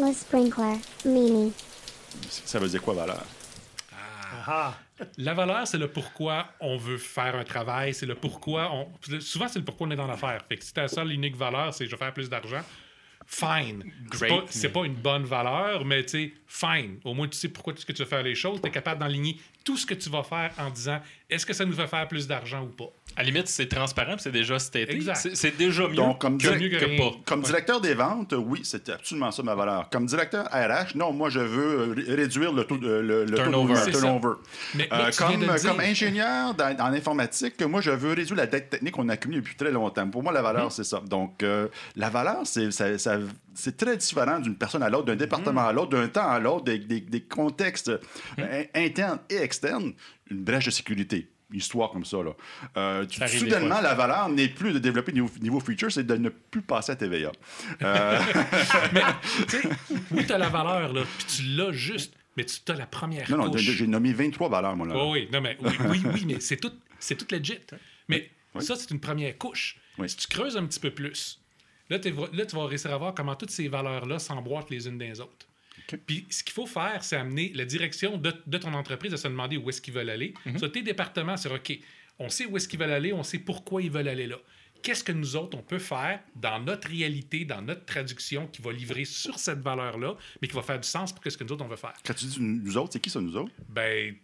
Le sprinkler, Mimi. Ça veut dire quoi, valeur? La valeur, c'est le pourquoi on veut faire un travail, c'est le pourquoi on... Souvent, c'est le pourquoi on est dans l'affaire. Fait que si ta seule unique valeur, c'est « je veux faire plus d'argent », fine. C'est pas une bonne valeur, mais tu sais, fine. Au moins, tu sais pourquoi est-ce que tu veux faire les choses. Tu es capable d'enligner tout ce que tu vas faire en disant est-ce que ça nous fait faire plus d'argent ou pas. À la limite, c'est transparent, c'est déjà staté. Exact. C'est déjà mieux. Donc, comme mieux que pas. Comme directeur des ventes, oui, c'est absolument ça ma valeur. Comme directeur RH, non, moi, je veux réduire le taux de turnover. Mais là, comme ingénieur en informatique, moi, je veux réduire la dette technique qu'on a accumulée depuis très longtemps. Pour moi, la valeur, c'est ça. Donc, la valeur, c'est très différent d'une personne à l'autre, d'un département à l'autre, d'un temps à l'autre, des contextes internes et externes. Une brèche de sécurité, histoire comme ça. Là. Soudainement, la valeur n'est plus de développer niveau feature, c'est de ne plus passer à TVA. Mais, tu sais, oui, tu as la valeur, là, puis tu l'as juste, mais tu as la première couche. Non, j'ai nommé 23 valeurs, moi. Là. Oh, oui, non, mais, oui, mais c'est tout legit. Hein? Mais ça, c'est une première couche. Oui. Si tu creuses un petit peu plus... Là, tu vas réussir à voir comment toutes ces valeurs-là s'emboîtent les unes des autres. Okay. Puis, ce qu'il faut faire, c'est amener la direction de ton entreprise à se demander où est-ce qu'ils veulent aller. Sur tes départements, c'est OK, on sait où est-ce qu'ils veulent aller, on sait pourquoi ils veulent aller là. Qu'est-ce que nous autres, on peut faire dans notre réalité, dans notre traduction, qui va livrer sur cette valeur-là, mais qui va faire du sens pour ce que nous autres, on veut faire. Quand tu dis nous autres, c'est qui ça, nous autres? Ben...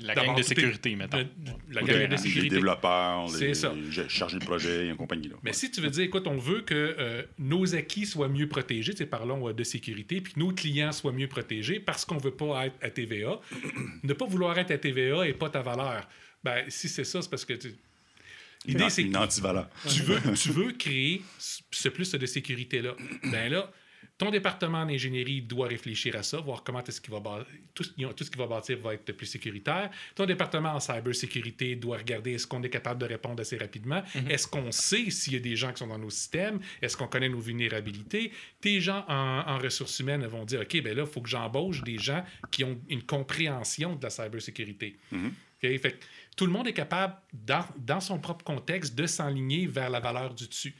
La gang de sécurité, maintenant. La gang de sécurité. Les développeurs, les chargés de projet, et compagnie. Là. Mais si tu veux dire, écoute, on veut que nos acquis soient mieux protégés, parlons de sécurité, puis que nos clients soient mieux protégés parce qu'on ne veut pas être à TVA. Ne pas vouloir être à TVA et pas ta valeur. Ben, si c'est ça, c'est parce que... L'idée, c'est une anti-valeur. Tu veux créer ce plus de sécurité-là. Ben là... Ton département d'ingénierie doit réfléchir à ça, voir comment est-ce qu'il va tout ce qu'il va bâtir va être plus sécuritaire. Ton département en cybersécurité doit regarder est-ce qu'on est capable de répondre assez rapidement. Est-ce qu'on sait s'il y a des gens qui sont dans nos systèmes? Est-ce qu'on connaît nos vulnérabilités? Tes gens en ressources humaines vont dire « OK, bien là, il faut que j'embauche des gens qui ont une compréhension de la cybersécurité. Okay? » Fait que tout le monde est capable, dans son propre contexte, de s'enligner vers la valeur du dessus.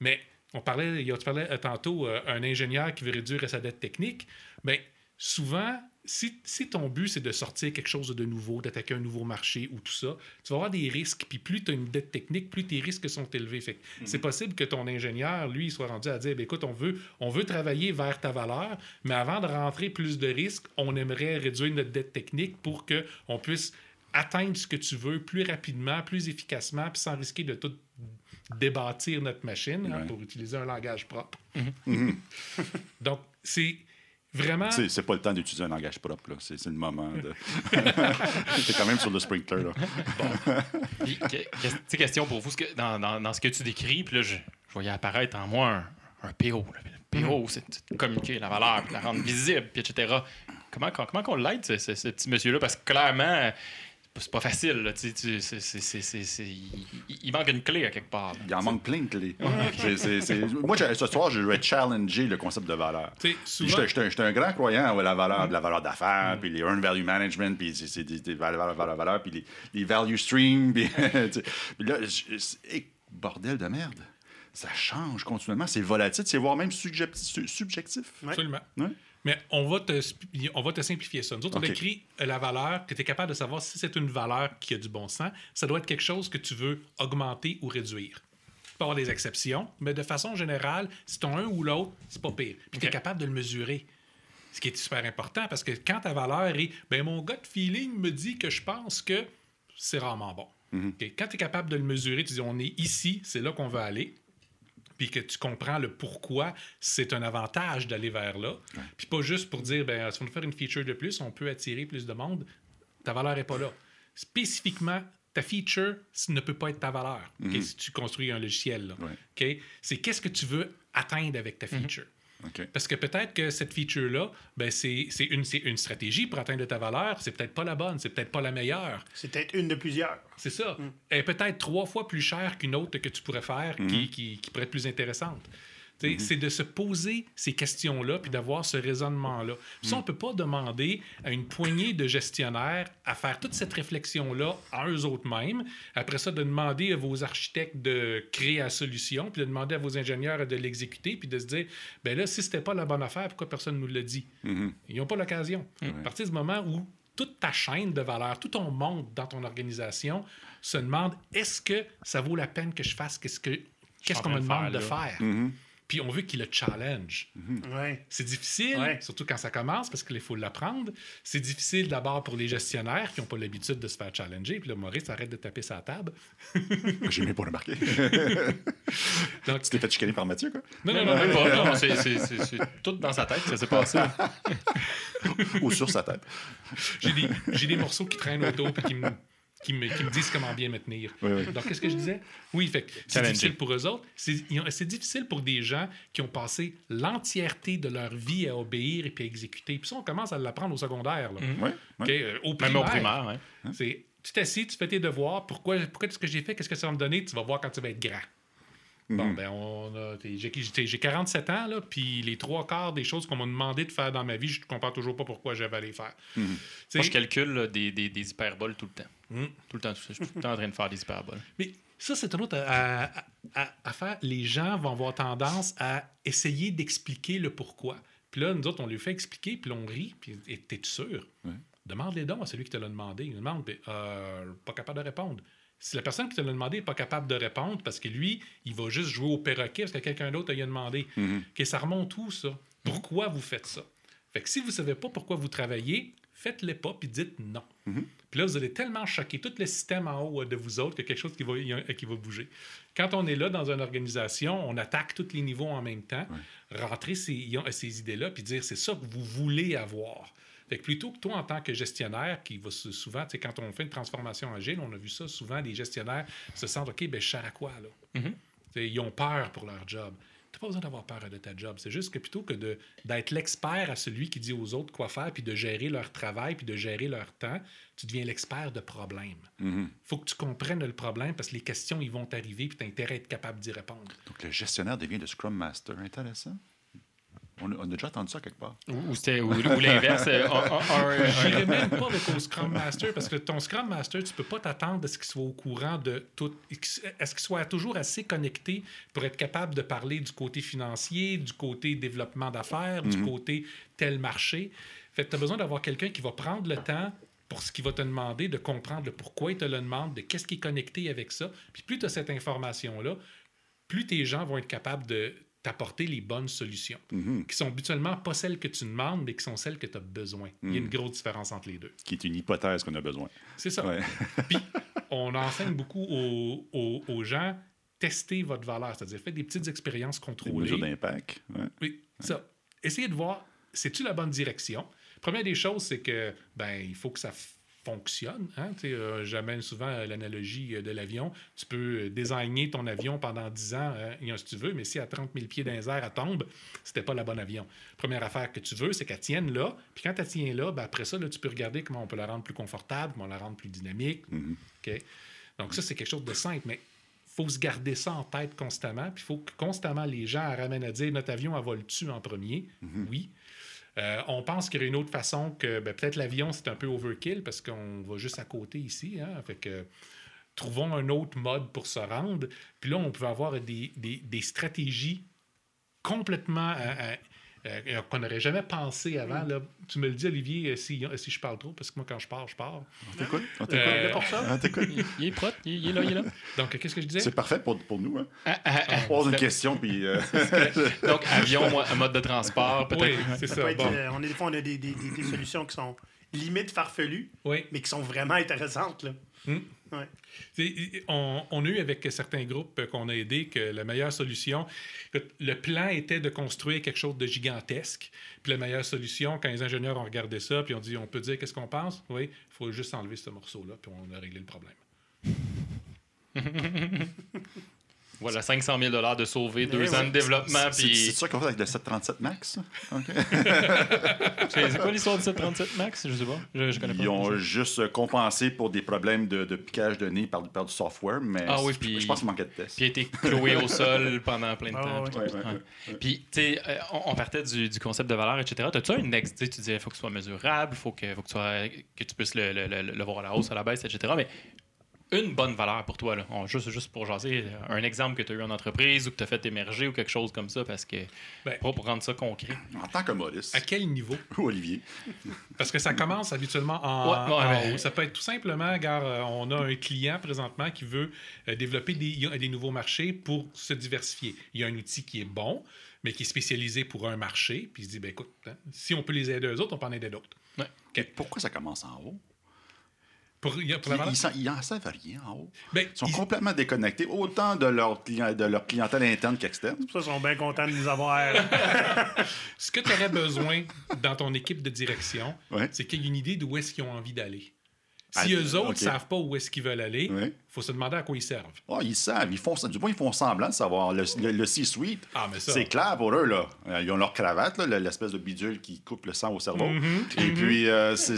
Mais... Tu parlais tantôt un ingénieur qui veut réduire sa dette technique. Bien, souvent, si ton but, c'est de sortir quelque chose de nouveau, d'attaquer un nouveau marché ou tout ça, tu vas avoir des risques. Puis plus tu as une dette technique, plus tes risques sont élevés. Fait que c'est possible que ton ingénieur, lui, soit rendu à dire « Écoute, on veut travailler vers ta valeur, mais avant de rentrer plus de risques, on aimerait réduire notre dette technique pour qu'on puisse atteindre ce que tu veux plus rapidement, plus efficacement, puis sans risquer de tout... débâtir notre machine pour utiliser un langage propre. Donc, c'est vraiment... C'est pas le temps d'utiliser un langage propre. Là. C'est le moment de... T'es quand même sur le sprinkler. Là. Bon. Puis, question pour vous. Dans ce que tu décris, puis là, je voyais apparaître en moi un PO. Le PO, c'est de communiquer la valeur, puis la rendre visible, puis etc. Comment qu'on l'aide, ce petit monsieur-là? Parce que clairement... C'est pas facile. Là. Il manque une clé à quelque part. Là. Il en manque plein de clés. Moi, ce soir, je vais challenger le concept de valeur. Souvent... Je suis un grand croyant à la valeur, de la valeur d'affaires, puis les earned value management, puis c'est des valeurs, puis les value streams. Puis là, bordel de merde. Ça change continuellement. C'est volatile, c'est voire même subjectif. Ouais. Absolument. Ouais. Mais on va te simplifier ça. Nous autres, on décrit la valeur, que tu es capable de savoir si c'est une valeur qui a du bon sens. Ça doit être quelque chose que tu veux augmenter ou réduire. Tu peux avoir des exceptions, mais de façon générale, si tu as un ou l'autre, c'est pas pire. Puis tu es capable de le mesurer. Ce qui est super important, parce que quand ta valeur est « ben mon gut feeling me dit que je pense que c'est rarement bon ». Quand tu es capable de le mesurer, tu dis « on est ici, c'est là qu'on veut aller ». Puis que tu comprends le pourquoi c'est un avantage d'aller vers là. Puis pas juste pour dire, bien, si on veut faire une feature de plus, on peut attirer plus de monde. Ta valeur n'est pas là. Spécifiquement, ta feature ne peut pas être ta valeur si tu construis un logiciel. Là. C'est qu'est-ce que tu veux atteindre avec ta feature. Parce que peut-être que cette feature-là, ben c'est une stratégie pour atteindre ta valeur. C'est peut-être pas la bonne, c'est peut-être pas la meilleure. C'est peut-être une de plusieurs. C'est ça. Elle est peut-être 3 fois plus chère qu'une autre que tu pourrais faire qui pourrait être plus intéressante. Mm-hmm. C'est de se poser ces questions-là puis d'avoir ce raisonnement-là. Mm-hmm. Ça, on ne peut pas demander à une poignée de gestionnaires à faire toute cette réflexion-là à eux autres mêmes. Après ça, de demander à vos architectes de créer la solution puis de demander à vos ingénieurs de l'exécuter puis de se dire, ben là, si ce n'était pas la bonne affaire, pourquoi personne ne nous l'a dit? Mm-hmm. Ils n'ont pas l'occasion. Mm-hmm. À partir du moment où toute ta chaîne de valeur, tout ton monde dans ton organisation se demande, est-ce que ça vaut la peine que je fasse qu'est-ce qu'on me demande de faire? Mm-hmm. Puis on veut qu'il le challenge. Mm-hmm. Ouais. C'est difficile, surtout quand ça commence, parce qu'il faut l'apprendre. C'est difficile d'abord pour les gestionnaires qui n'ont pas l'habitude de se faire challenger. Puis là, Maurice, arrête de taper sa table. J'ai même pas remarqué. Donc, tu t'es fait chicaner par Mathieu, quoi? Non, même pas. Non, c'est tout dans sa tête, ça s'est passé. Ou sur sa tête. J'ai des morceaux qui traînent autour et qui me disent comment bien me tenir. Oui. Donc, qu'est-ce que je disais? Oui, fait que c'est difficile pour eux autres. C'est difficile pour des gens qui ont passé l'entièreté de leur vie à obéir et puis à exécuter. Puis ça, on commence à l'apprendre au secondaire. Là. Mm-hmm. Okay? Au primaire. Même au primaire, oui. Tu t'assis, tu fais tes devoirs. Pourquoi est-ce que j'ai fait? Qu'est-ce que ça va me donner? Tu vas voir quand tu vas être grand. Mm-hmm. Bon, ben, j'ai 47 ans, là, puis les 3/4 des choses qu'on m'a demandé de faire dans ma vie, je ne comprends toujours pas pourquoi j'avais à les faire. Mm-hmm. Moi, je calcule là, des hyperboles tout le temps. Mm. Je suis tout le temps en train de faire des hyperboles. Mais ça, c'est un autre à faire. Les gens vont avoir tendance à essayer d'expliquer le pourquoi. Puis là, nous autres, on lui fait expliquer, puis on rit, puis t'es-tu sûr? Oui. Demande les dons à celui qui te l'a demandé. Il demande, puis pas capable de répondre. Si la personne qui te l'a demandé n'est pas capable de répondre, parce que lui, il va juste jouer au perroquet parce que quelqu'un d'autre lui a demandé. Mm-hmm. Ça remonte où, ça? Pourquoi vous faites ça? Fait que si vous ne savez pas pourquoi vous travaillez, faites-les pas, puis dites non. Mm-hmm. Puis là, vous allez tellement choquer tout le système en haut de vous autres qu'il y a quelque chose qui va bouger. Quand on est là dans une organisation, on attaque tous les niveaux en même temps, rentrer ces idées-là, puis dire c'est ça que vous voulez avoir. Fait que plutôt que toi, en tant que gestionnaire, qui va souvent, tu sais, quand on fait une transformation agile, on a vu ça souvent, les gestionnaires se sentent, OK, ben je sers à quoi, là? Mm-hmm. Ils ont peur pour leur job. Tu n'as pas besoin d'avoir peur de ta job. C'est juste que plutôt que d'être l'expert à celui qui dit aux autres quoi faire, puis de gérer leur travail, puis de gérer leur temps, tu deviens l'expert de problème. Mm-hmm. Faut que tu comprennes le problème parce que les questions, ils vont t'arriver, puis tu as intérêt à être capable d'y répondre. Donc, le gestionnaire devient le Scrum Master. Intéressant. On a déjà entendu ça quelque part. Ou l'inverse. Je n'irais même pas avec ton Scrum Master, parce que ton Scrum Master, tu ne peux pas t'attendre à ce qu'il soit au courant de tout. À ce qu'il soit toujours assez connecté pour être capable de parler du côté financier, du côté développement d'affaires, mm-hmm. du côté tel marché. Fait que tu as besoin d'avoir quelqu'un qui va prendre le temps pour ce qu'il va te demander, de comprendre le pourquoi il te le demande, de qu'est-ce qui est connecté avec ça. Puis plus tu as cette information-là, plus tes gens vont être capables de apporter les bonnes solutions, mm-hmm. qui sont habituellement pas celles que tu demandes, mais qui sont celles que tu as besoin. Il y a une grosse différence entre les deux. Qui est une hypothèse qu'on a besoin. C'est ça. Ouais. Puis, on enseigne beaucoup aux gens, testez votre valeur, c'est-à-dire faites des petites expériences contrôlées. Des mesures d'impact. Ouais. Oui, ça. Essayez de voir, c'est-tu la bonne direction? Première des choses, c'est que, il faut que ça fonctionne. Hein? J'amène souvent l'analogie de l'avion. Tu peux designer ton avion pendant 10 ans, si tu veux, mais si à 30 000 pieds dans les airs, elle tombe, c'était pas la bonne avion. Première affaire que tu veux, c'est qu'elle tienne là. Puis quand elle tient là, après ça, là, tu peux regarder comment on peut la rendre plus confortable, comment on la rendre plus dynamique. Mm-hmm. Okay? Donc ça, c'est quelque chose de simple, mais il faut se garder ça en tête constamment. Puis il faut que constamment les gens ramènent à dire « Notre avion, elle vole-tu en premier? Mm-hmm. » Oui. On pense qu'il y aurait une autre façon que peut-être l'avion, c'est un peu overkill parce qu'on va juste à côté ici. Hein? Fait que, trouvons un autre mode pour se rendre. Puis là, on peut avoir des stratégies complètement qu'on n'aurait jamais pensé avant. Là, tu me le dis, Olivier, si je parle trop, parce que moi, quand je pars. On t'écoute. Il est prêt, il est là. Donc, qu'est-ce que je disais? C'est parfait pour nous. Hein? On pose une question, puis... Donc, avion, mode de transport, peut-être. Oui, c'est ça. Des fois, on a des solutions qui sont limite farfelues, mais qui sont vraiment intéressantes, là. Mmh. Ouais. On a eu avec certains groupes qu'on a aidés que la meilleure solution, le plan était de construire quelque chose de gigantesque. Puis la meilleure solution, quand les ingénieurs ont regardé ça, puis on dit, on peut dire qu'est-ce qu'on pense? Oui, il faut juste enlever ce morceau-là, puis on a réglé le problème. Voilà, 500 000 $ de sauver, 2 ans de développement. C'est sûr qu'on fait avec le 737 Max? Okay. C'est quoi l'histoire du 737 Max? Je sais pas. Je connais pas. Ils ont juste compensé pour des problèmes de piquage de nez par du software, mais je pense qu'il manquait de tests. Puis il a été cloué au sol pendant plein de temps. Puis, tu sais, on partait du concept de valeur, etc. T'as-tu un index? Tu disais qu'il faut que ce soit mesurable, il faut que tu puisses le voir à la hausse, à la baisse, etc. Mais une bonne valeur pour toi, là. Juste pour jaser, un exemple que tu as eu en entreprise ou que tu as fait émerger ou quelque chose comme ça, parce que pour rendre ça concret. En tant que modiste. À quel niveau? Olivier. Parce que ça commence habituellement en haut. Ça peut être tout simplement, on a un client présentement qui veut développer des nouveaux marchés pour se diversifier. Il y a un outil qui est bon, mais qui est spécialisé pour un marché, puis il se dit, écoute, si on peut les aider eux autres, on peut en aider d'autres. Ouais. Okay. Pourquoi ça commence en haut? Ils n'en savent rien en haut. Ils sont complètement déconnectés, autant de leur clientèle interne qu'externe. C'est pour ça qu'ils sont bien contents de nous avoir. Ce que tu aurais besoin dans ton équipe de direction, c'est qu'il y ait une idée d'où est-ce qu'ils ont envie d'aller. Si eux autres ne savent pas où est-ce qu'ils veulent aller, il faut se demander à quoi ils servent. Ah, ils savent. Ils font semblant de savoir. Le C-suite, c'est clair pour eux. Là. Ils ont leur cravate, là, l'espèce de bidule qui coupe le sang au cerveau. Mm-hmm. Et puis,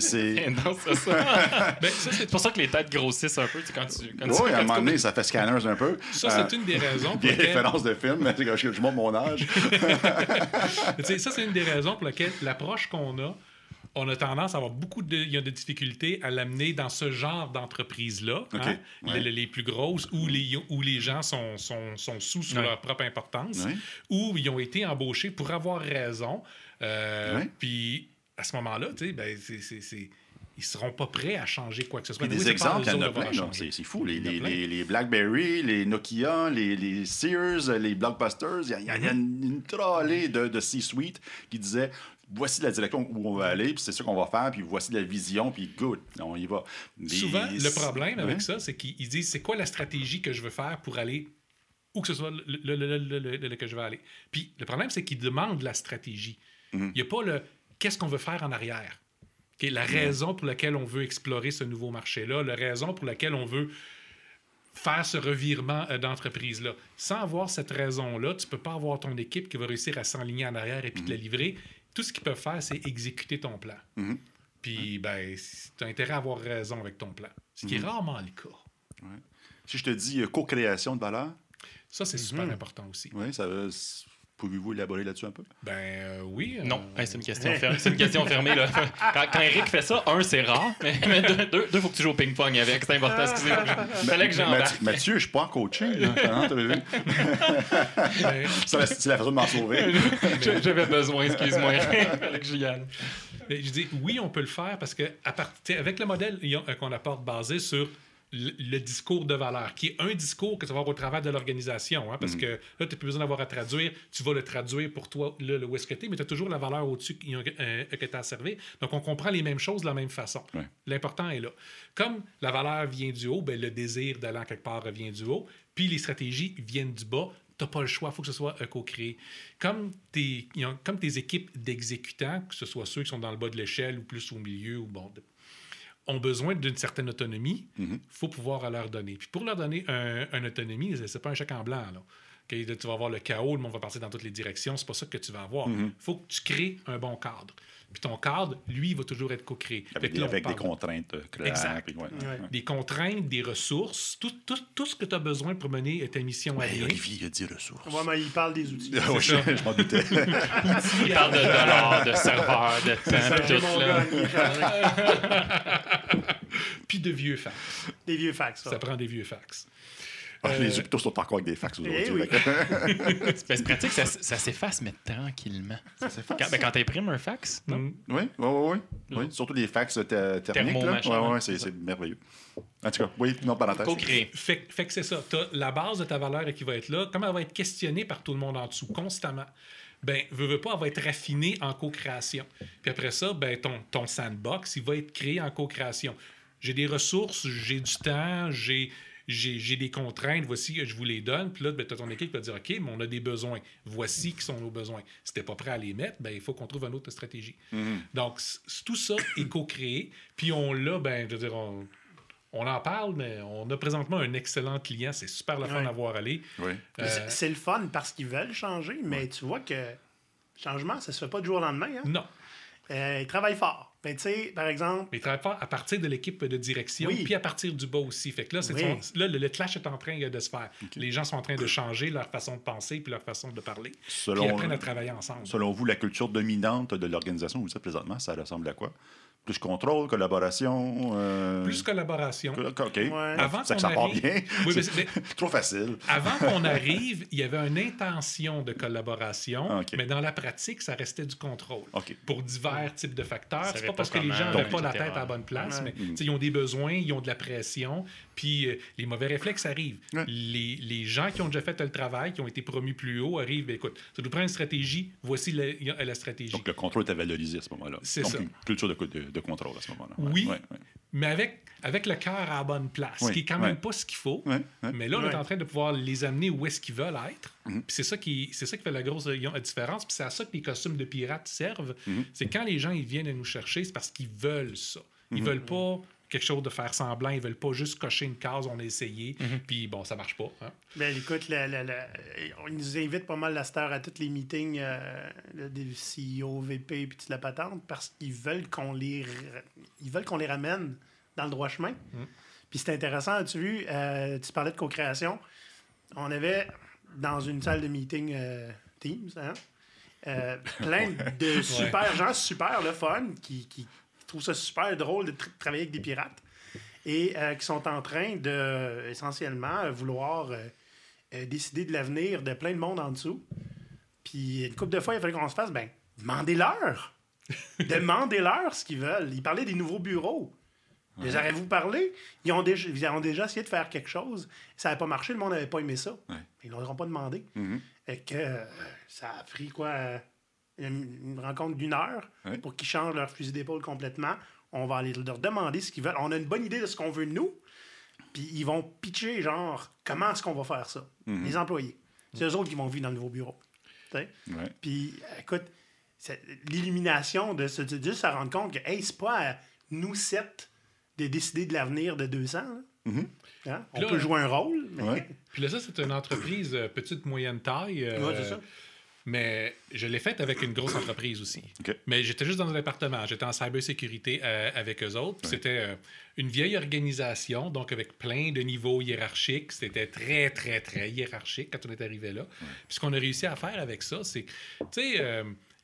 c'est... non, c'est ça. C'est pour ça que les têtes grossissent un peu. Quand à un moment donné, ça fait Scanners un peu. Ça, c'est une des raisons pour lesquelles... Des références de films, je montre mon âge. Ça, c'est une des raisons pour lesquelles l'approche qu'on a, on a tendance à avoir il y a de difficultés à l'amener dans ce genre d'entreprise-là, les plus grosses, où les gens sont sous leur propre importance, où ils ont été embauchés pour avoir raison. Puis, à ce moment-là, ils ne seront pas prêts à changer quoi que ce soit. Puis des exemples, il y en a plein. C'est fou. Les BlackBerry, les Nokia, les Sears, les Blockbusters, il y a une trollée de C-suite qui disait... voici la direction où on va aller, puis c'est ça qu'on va faire, puis voici la vision, puis good, on y va. Mais souvent, le problème avec ça, c'est qu'ils disent, c'est quoi la stratégie que je veux faire pour aller où que ce soit le que je veux aller. Puis le problème, c'est qu'ils demandent la stratégie. Mm-hmm. Il n'y a pas le « qu'est-ce qu'on veut faire en arrière okay, ». La raison pour laquelle on veut explorer ce nouveau marché-là, la raison pour laquelle on veut faire ce revirement d'entreprise-là. Sans avoir cette raison-là, tu ne peux pas avoir ton équipe qui va réussir à s'enligner en arrière et puis te la livrer. Tout ce qu'ils peuvent faire, c'est exécuter ton plan. Mm-hmm. Puis, tu as intérêt à avoir raison avec ton plan. Ce qui est rarement le cas. Ouais. Si je te dis co-création de valeur... Ça, c'est super important aussi. Oui, ça... Pouvez-vous élaborer là-dessus un peu? Oui. Non, c'est une question fermée. C'est une question fermée là. Quand Eric fait ça, c'est rare. Mais deux, faut que tu joues au ping-pong avec. C'est important. Excusez-moi. Fallait que j'embarque. Mathieu, je suis pas en coaching. C'est la façon de m'en sauver. J'avais besoin, excuse-moi. Fallait que j'y aille. Je dis, oui, on peut le faire parce que avec le modèle qu'on apporte basé sur le discours de valeur, qui est un discours que tu vas avoir au travers de l'organisation. Parce que là, tu n'as plus besoin d'avoir à traduire. Tu vas le traduire pour toi, où est-ce que tu es, mais tu as toujours la valeur au-dessus que tu as à servir. Donc, on comprend les mêmes choses de la même façon. Ouais. L'important est là. Comme la valeur vient du haut, le désir d'aller en quelque part vient du haut, puis les stratégies viennent du bas. Tu n'as pas le choix, il faut que ce soit co-créé. Comme tes équipes d'exécutants, que ce soit ceux qui sont dans le bas de l'échelle ou plus au milieu, ont besoin d'une certaine autonomie, il faut pouvoir leur donner. Puis pour leur donner une autonomie, c'est pas un chèque en blanc. Là. Okay, tu vas avoir le chaos, le monde va partir dans toutes les directions, c'est pas ça que tu vas avoir. Il faut que tu crées un bon cadre. Puis ton cadre, lui, va toujours être co-créé. Avec des contraintes claires. Exact. Ouais. Des contraintes, des ressources, tout ce que tu as besoin pour mener ta mission à bien. Olivier a dit ressources. Oui, mais il parle des outils. Je m'en doutais. Il parle de dollars, de serveurs, de temps, puis de vieux fax. Des vieux fax, ça. Ça prend des vieux fax. Les hôpitaux sont encore avec des fax aujourd'hui. Oui. C'est pratique, ça s'efface, mais tranquillement. Ça s'efface. Quand tu imprimes un fax, non? Oui. Surtout les fax thermiques. C'est merveilleux. En tout cas, parenthèse. Co-créé. Fait que c'est ça. Tu as la base de ta valeur qui va être là. Comment elle va être questionnée par tout le monde en dessous, constamment? Veut pas, elle va être raffinée en co-création. Puis après ça, ton sandbox, il va être créé en co-création. J'ai des ressources, j'ai du temps, j'ai des contraintes, voici, je vous les donne. Puis là, tu as ton équipe qui va dire, OK, mais on a des besoins. Voici qui sont nos besoins. Si tu n'es pas prêt à les mettre, il faut qu'on trouve une autre stratégie. Donc, tout ça est co-créé. Puis on l'a, On en parle, mais on a présentement un excellent client. C'est super le fun à voir aller. Oui. C'est le fun parce qu'ils veulent changer, mais tu vois que le changement, ça se fait pas du jour au lendemain. Hein? Non. Ils travaillent fort. Ben, tu sais, par exemple... Ils travaillent fort à partir de l'équipe de direction, puis à partir du bas aussi. Fait que là, le clash est en train de se faire. Okay. Les gens sont en train de changer leur façon de penser puis leur façon de parler. Selon, puis ils apprennent à travailler ensemble. Selon vous, la culture dominante de l'organisation, vous le dites présentement, ça ressemble à quoi? Plus contrôle, collaboration... Plus collaboration. OK. Ouais. Avant ça, ça part bien. Oui, mais trop facile. Avant qu'on arrive, il y avait une intention de collaboration, mais dans la pratique, ça restait du contrôle. Okay. Pour divers types de facteurs. C'est pas parce que les gens n'avaient pas la tête à la bonne place, mais ils ont des besoins, ils ont de la pression, puis les mauvais réflexes arrivent. Les gens qui ont déjà fait le travail, qui ont été promus plus haut, arrivent, bien, écoute, ça nous prend une stratégie, voici la stratégie. Donc, le contrôle était valorisé à ce moment-là. C'est ça. Une culture de contrôle à ce moment-là. Oui, mais avec le cœur à la bonne place, qui est quand même pas ce qu'il faut. Mais là, on est en train de pouvoir les amener où est-ce qu'ils veulent être. Mm-hmm. Puis c'est ça qui fait la grosse différence. Puis c'est à ça que les costumes de pirates servent. Mm-hmm. C'est quand les gens ils viennent nous chercher, c'est parce qu'ils veulent ça. Ils veulent pas quelque chose de faire semblant. Ils veulent pas juste cocher une case, on a essayé, puis bon, ça marche pas. Hein? Ben écoute, on nous invite pas mal la star à tous les meetings des CEO, VP, puis toute la patente, parce qu'ils veulent qu'on les ramène dans le droit chemin. Mm. Puis c'est intéressant, as-tu vu, tu parlais de co-création. On avait, dans une salle de meeting Teams, plein de super gens, super le fun, qui trouvent ça super drôle de travailler avec des pirates et qui sont en train de, essentiellement, vouloir décider de l'avenir de plein de monde en dessous. Puis une couple de fois, il fallait qu'on se fasse, demandez-leur ce qu'ils veulent. Ils parlaient des nouveaux bureaux. Ils auraient vous parlé. Ils ont déjà essayé de faire quelque chose. Ça n'avait pas marché, le monde n'avait pas aimé ça. Ouais. Ils ne l'auront pas demandé. Mm-hmm. Et que ça a pris une rencontre d'1 heure pour qu'ils changent leur fusil d'épaule complètement. On va aller leur demander ce qu'ils veulent. On a une bonne idée de ce qu'on veut, nous. Puis ils vont pitcher, comment est-ce qu'on va faire ça? Mm-hmm. Les employés. C'est eux autres qui vont vivre dans le nouveau bureau. Puis, écoute, c'est l'illumination de se rendre compte que, hey, c'est pas à nous 7 de décider de l'avenir de 200. Mm-hmm. Hein? On peut jouer un rôle. Mais... Ouais. Puis là, ça, c'est une entreprise petite-moyenne taille. C'est ça. Mais je l'ai faite avec une grosse entreprise aussi. Okay. Mais j'étais juste dans un appartement. J'étais en cybersécurité avec eux autres. Ouais. C'était une vieille organisation, donc avec plein de niveaux hiérarchiques. C'était très, très, très hiérarchique quand on est arrivé là. Ouais. Puis ce qu'on a réussi à faire avec ça, c'est...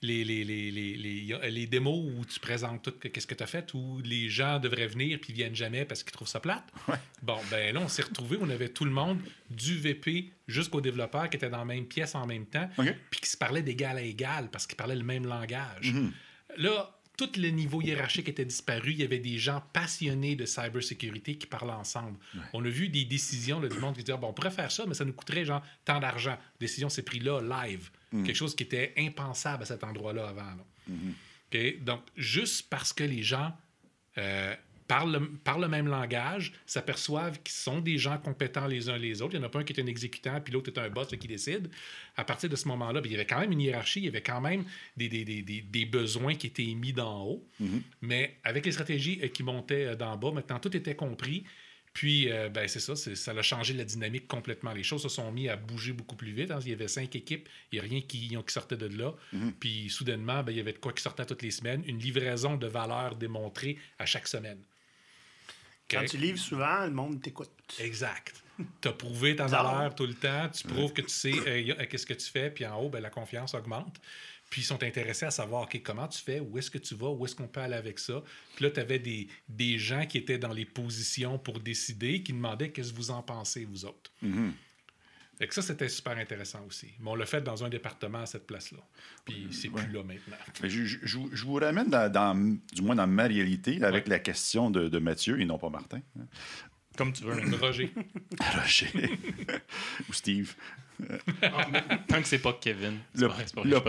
Les démos où tu présentes tout qu'est-ce que tu as fait, où les gens devraient venir puis ils viennent jamais parce qu'ils trouvent ça plate. Ouais. Bon, ben là, on s'est retrouvés, on avait tout le monde, du VP jusqu'au développeur qui était dans la même pièce en même temps, puis qui se parlait d'égal à égal parce qu'ils parlaient le même langage. Mm-hmm. Là, tous les niveaux hiérarchiques étaient disparus. Il y avait des gens passionnés de cybersécurité qui parlaient ensemble. Ouais. On a vu des décisions du monde qui disaient on pourrait faire ça, mais ça nous coûterait tant d'argent. Décision s'est prise là, live. Mm-hmm. Quelque chose qui était impensable à cet endroit-là avant. Là. Mm-hmm. Okay? Donc, juste parce que les gens parlent le même langage, s'aperçoivent qu'ils sont des gens compétents les uns les autres. Il n'y en a pas un qui est un exécutant, puis l'autre est un boss qui décide. À partir de ce moment-là, bien, il y avait quand même une hiérarchie, il y avait quand même des besoins qui étaient émis d'en haut. Mm-hmm. Mais avec les stratégies qui montaient d'en bas, maintenant, tout était compris. Puis, c'est ça, ça a changé la dynamique complètement. Les choses se sont mises à bouger beaucoup plus vite. Hein. Il y avait 5 équipes, il n'y a rien qui sortait de là. Mm-hmm. Puis, soudainement, il y avait de quoi qui sortait toutes les semaines. Une livraison de valeur démontrée à chaque semaine. Quand tu livres souvent, le monde t'écoute. Exact. Tu as prouvé ta valeur tout le temps. Tu prouves que tu sais qu'est-ce que tu fais. Puis en haut, la confiance augmente. Puis ils sont intéressés à savoir comment tu fais, où est-ce que tu vas, où est-ce qu'on peut aller avec ça. Puis là, tu avais des gens qui étaient dans les positions pour décider, qui demandaient qu'est-ce que vous en pensez, vous autres. Mm-hmm. Fait que ça, c'était super intéressant aussi. Mais on l'a fait dans un département à cette place-là. Puis c'est plus là maintenant. Je vous ramène, du moins dans ma réalité, avec la question de Mathieu et non pas Martin. Comme tu veux. Roger. Ou Steve. Tant que c'est pas Kevin. Le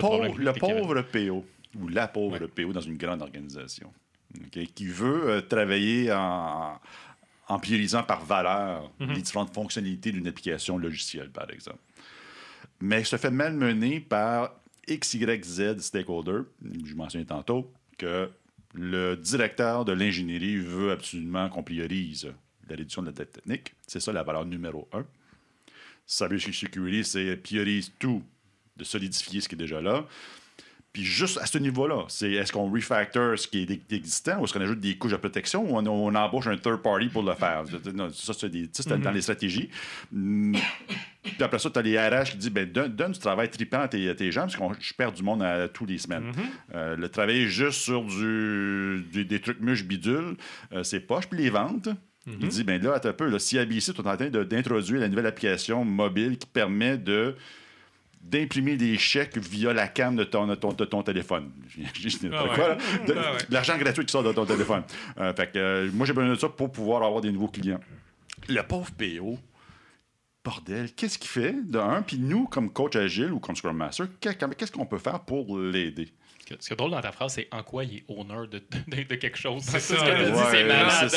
pauvre PO ou la pauvre PO dans une grande organisation qui veut travailler en priorisant par valeur les différentes fonctionnalités d'une application logicielle, par exemple. Mais se fait malmener par XYZ stakeholder, je mentionnais tantôt, que le directeur de l'ingénierie veut absolument qu'on priorise la réduction de la dette technique. C'est ça la valeur numéro 1. Cybersecurity, c'est priorise tout, de solidifier ce qui est déjà là. Puis juste à ce niveau-là, c'est est-ce qu'on refactor ce qui est existant ou est-ce qu'on ajoute des couches de protection ou on embauche un third party pour le faire? Non, ça, c'est dans les stratégies. Puis après ça, tu as les RH qui disent ben, donne du travail tripant à tes gens parce que je perds du monde à tous les semaines. Le travail juste sur des trucs mûches bidules, c'est poche. Puis les ventes, il dit ben là, attends un peu, là, si ABC, tu es en train d'introduire la nouvelle application mobile qui permet d'imprimer des chèques via la cam de ton téléphone. L'argent gratuit qui sort de ton téléphone. Moi, j'ai besoin de ça pour pouvoir avoir des nouveaux clients. Le pauvre PO, bordel, qu'est-ce qu'il fait de un? Puis nous, comme coach agile ou comme Scrum Master, qu'est-ce qu'on peut faire pour l'aider? Ce qui est drôle dans ta phrase, c'est en quoi il est owner de quelque chose. C'est ça, ce que tu dis, c'est malade.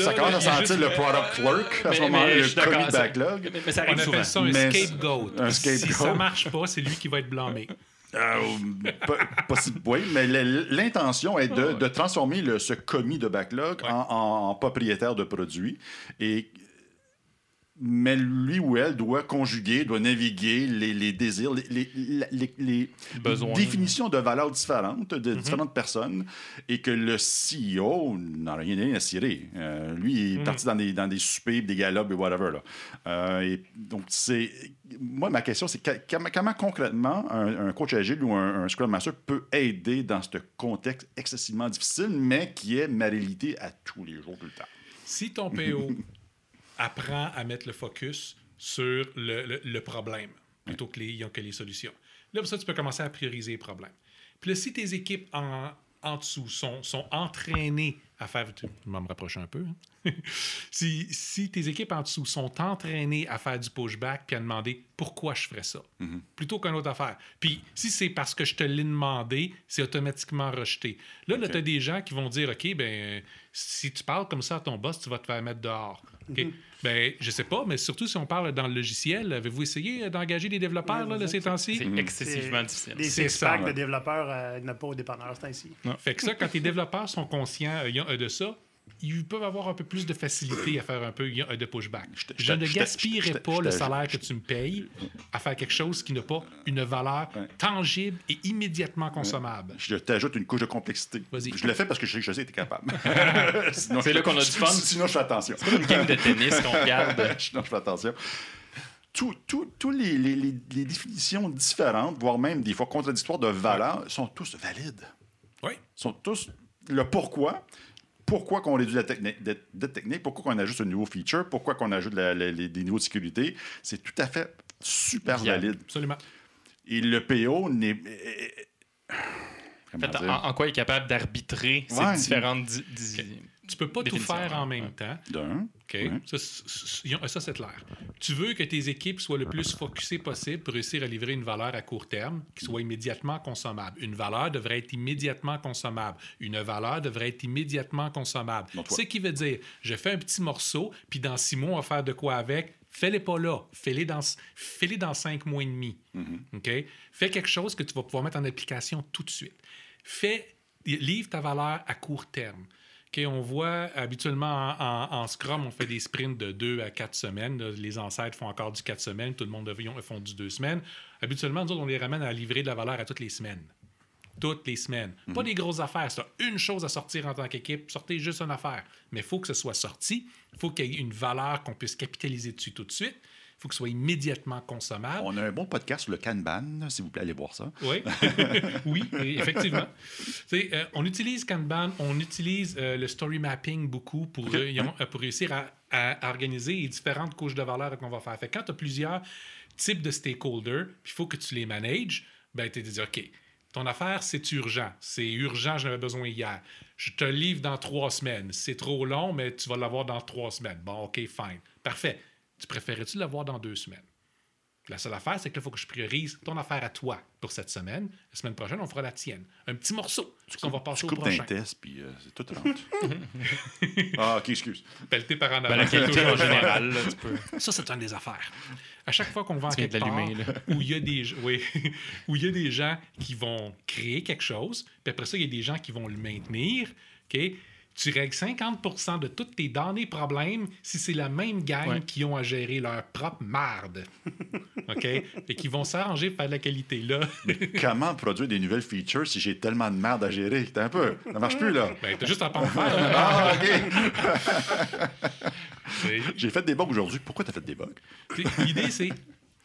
Ça commence à sentir le product clerk à ce moment-là, le commis backlog. Mais ça arrive souvent. Ça un scapegoat. Si ça ne marche pas, c'est lui qui va être blâmé. Oui, mais l'intention est de transformer ce commis de backlog en propriétaire de produit. Mais lui ou elle doit conjuguer, doit naviguer les désirs, les besoins, définitions de valeurs différentes de différentes personnes et que le CEO n'a rien à cirer. Lui, il est parti dans des soupers, des galops et whatever. Là. Donc, moi, ma question, c'est comment concrètement un coach agile ou un Scrum Master peut aider dans ce contexte excessivement difficile, mais qui est ma réalité à tous les jours tout le temps. Si ton PO... apprends à mettre le focus sur le problème plutôt que les solutions. Là, pour ça, tu peux commencer à prioriser les problèmes. Puis là, si tes équipes en dessous sont entraînées à faire... Je vais me rapprocher un peu. Hein? si tes équipes en dessous sont entraînées à faire du pushback puis à demander « Pourquoi je ferais ça? » plutôt qu'une autre affaire. Puis si c'est parce que je te l'ai demandé, c'est automatiquement rejeté. Là, tu as des gens qui vont dire « OK, ben si tu parles comme ça à ton boss, tu vas te faire mettre dehors. » Okay. Ben, je sais pas, mais surtout si on parle dans le logiciel, avez-vous essayé d'engager des développeurs là, ces temps-ci? C'est excessivement difficile. Des six-packs de développeurs n'ont pas au dépanneur, c'est ainsi. Fait que ça, quand les développeurs sont conscients de ça, ils peuvent avoir un peu plus de facilité à faire un peu de pushback. Je ne gaspillerai pas le salaire que tu me payes à faire quelque chose qui n'a pas une valeur tangible et immédiatement consommable. Je t'ajoute une couche de complexité. Vas-y. Je le fais parce que je sais que tu es capable. Sinon, c'est là qu'on a du fun. Sinon, je fais attention. C'est une game de tennis qu'on regarde. Sinon, je fais attention. Tous les définitions différentes, voire même des fois contradictoires de valeurs, sont tous valides. Oui. Sont tous le pourquoi... Pourquoi qu'on réduit la technique? Pourquoi qu'on ajoute un nouveau feature? Pourquoi qu'on ajoute des niveaux de sécurité? C'est tout à fait super valide. Absolument. Et le PO n'est... En quoi il est capable d'arbitrer ces différentes... Tu peux pas tout faire en même temps. Okay. Ça, c'est clair. Tu veux que tes équipes soient le plus focusées possible pour réussir à livrer une valeur à court terme qui soit immédiatement consommable. Une valeur devrait être immédiatement consommable. Une valeur devrait être immédiatement consommable. Ce qui veut dire, je fais un petit morceau, puis dans 6 mois, on va faire de quoi avec. Fais-les pas là. Fais-les dans 5 mois et demi. Okay? Fais quelque chose que tu vas pouvoir mettre en application tout de suite. Livre ta valeur à court terme. Okay, on voit habituellement en Scrum, on fait des sprints de 2 à 4 semaines. Les ancêtres font encore du 4 semaines. Tout le monde font du 2 semaines. Habituellement, nous autres, on les ramène à livrer de la valeur à toutes les semaines. Toutes les semaines. Pas des grosses affaires. C'est une chose à sortir en tant qu'équipe. Sortez juste une affaire. Mais il faut que ce soit sorti. Il faut qu'il y ait une valeur qu'on puisse capitaliser dessus tout de suite. Il faut que ce soit immédiatement consommable. On a un bon podcast sur le Kanban, s'il vous plaît, allez voir ça. Oui, oui, effectivement. On utilise Kanban, on utilise le story mapping beaucoup pour réussir à organiser les différentes couches de valeur qu'on va faire. Fait que quand tu as plusieurs types de stakeholders, puis il faut que tu les manages, ben tu te dis, OK, ton affaire, c'est urgent. C'est urgent, j'en avais besoin hier. Je te livre dans 3 semaines. C'est trop long, mais tu vas l'avoir dans 3 semaines. Bon, OK, fine. Parfait. Tu préférais-tu l'avoir dans 2 semaines? La seule affaire, c'est que là, il faut que je priorise ton affaire à toi pour cette semaine. La semaine prochaine, on fera la tienne. Un petit morceau, parce qu'on va passer au prochain. Tu coupes d'un test, puis c'est tout rentre. Ah, OK, excuse. Pelleté par en avant. Ben, la qualité en général, là, tu peux... Ça, c'est une des affaires. À chaque fois qu'on va en quelque part, où il y a des gens qui vont créer quelque chose, puis après ça, il y a des gens qui vont le maintenir, OK? tu règles 50% de toutes tes données problèmes si c'est la même gang qui ont à gérer leur propre marde. OK? Et qui vont s'arranger pour faire de la qualité, là. Mais comment produire des nouvelles features si j'ai tellement de marde à gérer? T'as un peu. Ça marche plus, là. Ben, t'as juste à pas en faire. Ah, OK! J'ai fait des bugs aujourd'hui. Pourquoi t'as fait des bugs? L'idée, c'est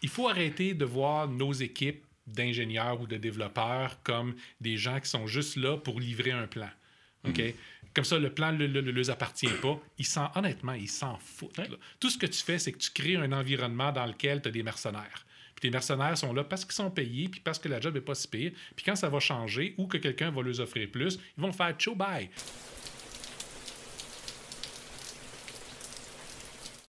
il faut arrêter de voir nos équipes d'ingénieurs ou de développeurs comme des gens qui sont juste là pour livrer un plan. OK? Mm. Comme ça, le plan ne leur appartient pas. Honnêtement, ils s'en foutent. Là. Tout ce que tu fais, c'est que tu crées un environnement dans lequel tu as des mercenaires. Puis tes mercenaires sont là parce qu'ils sont payés puis parce que la job n'est pas si pire. Puis quand ça va changer ou que quelqu'un va leur offrir plus, ils vont faire « ciao, bye ».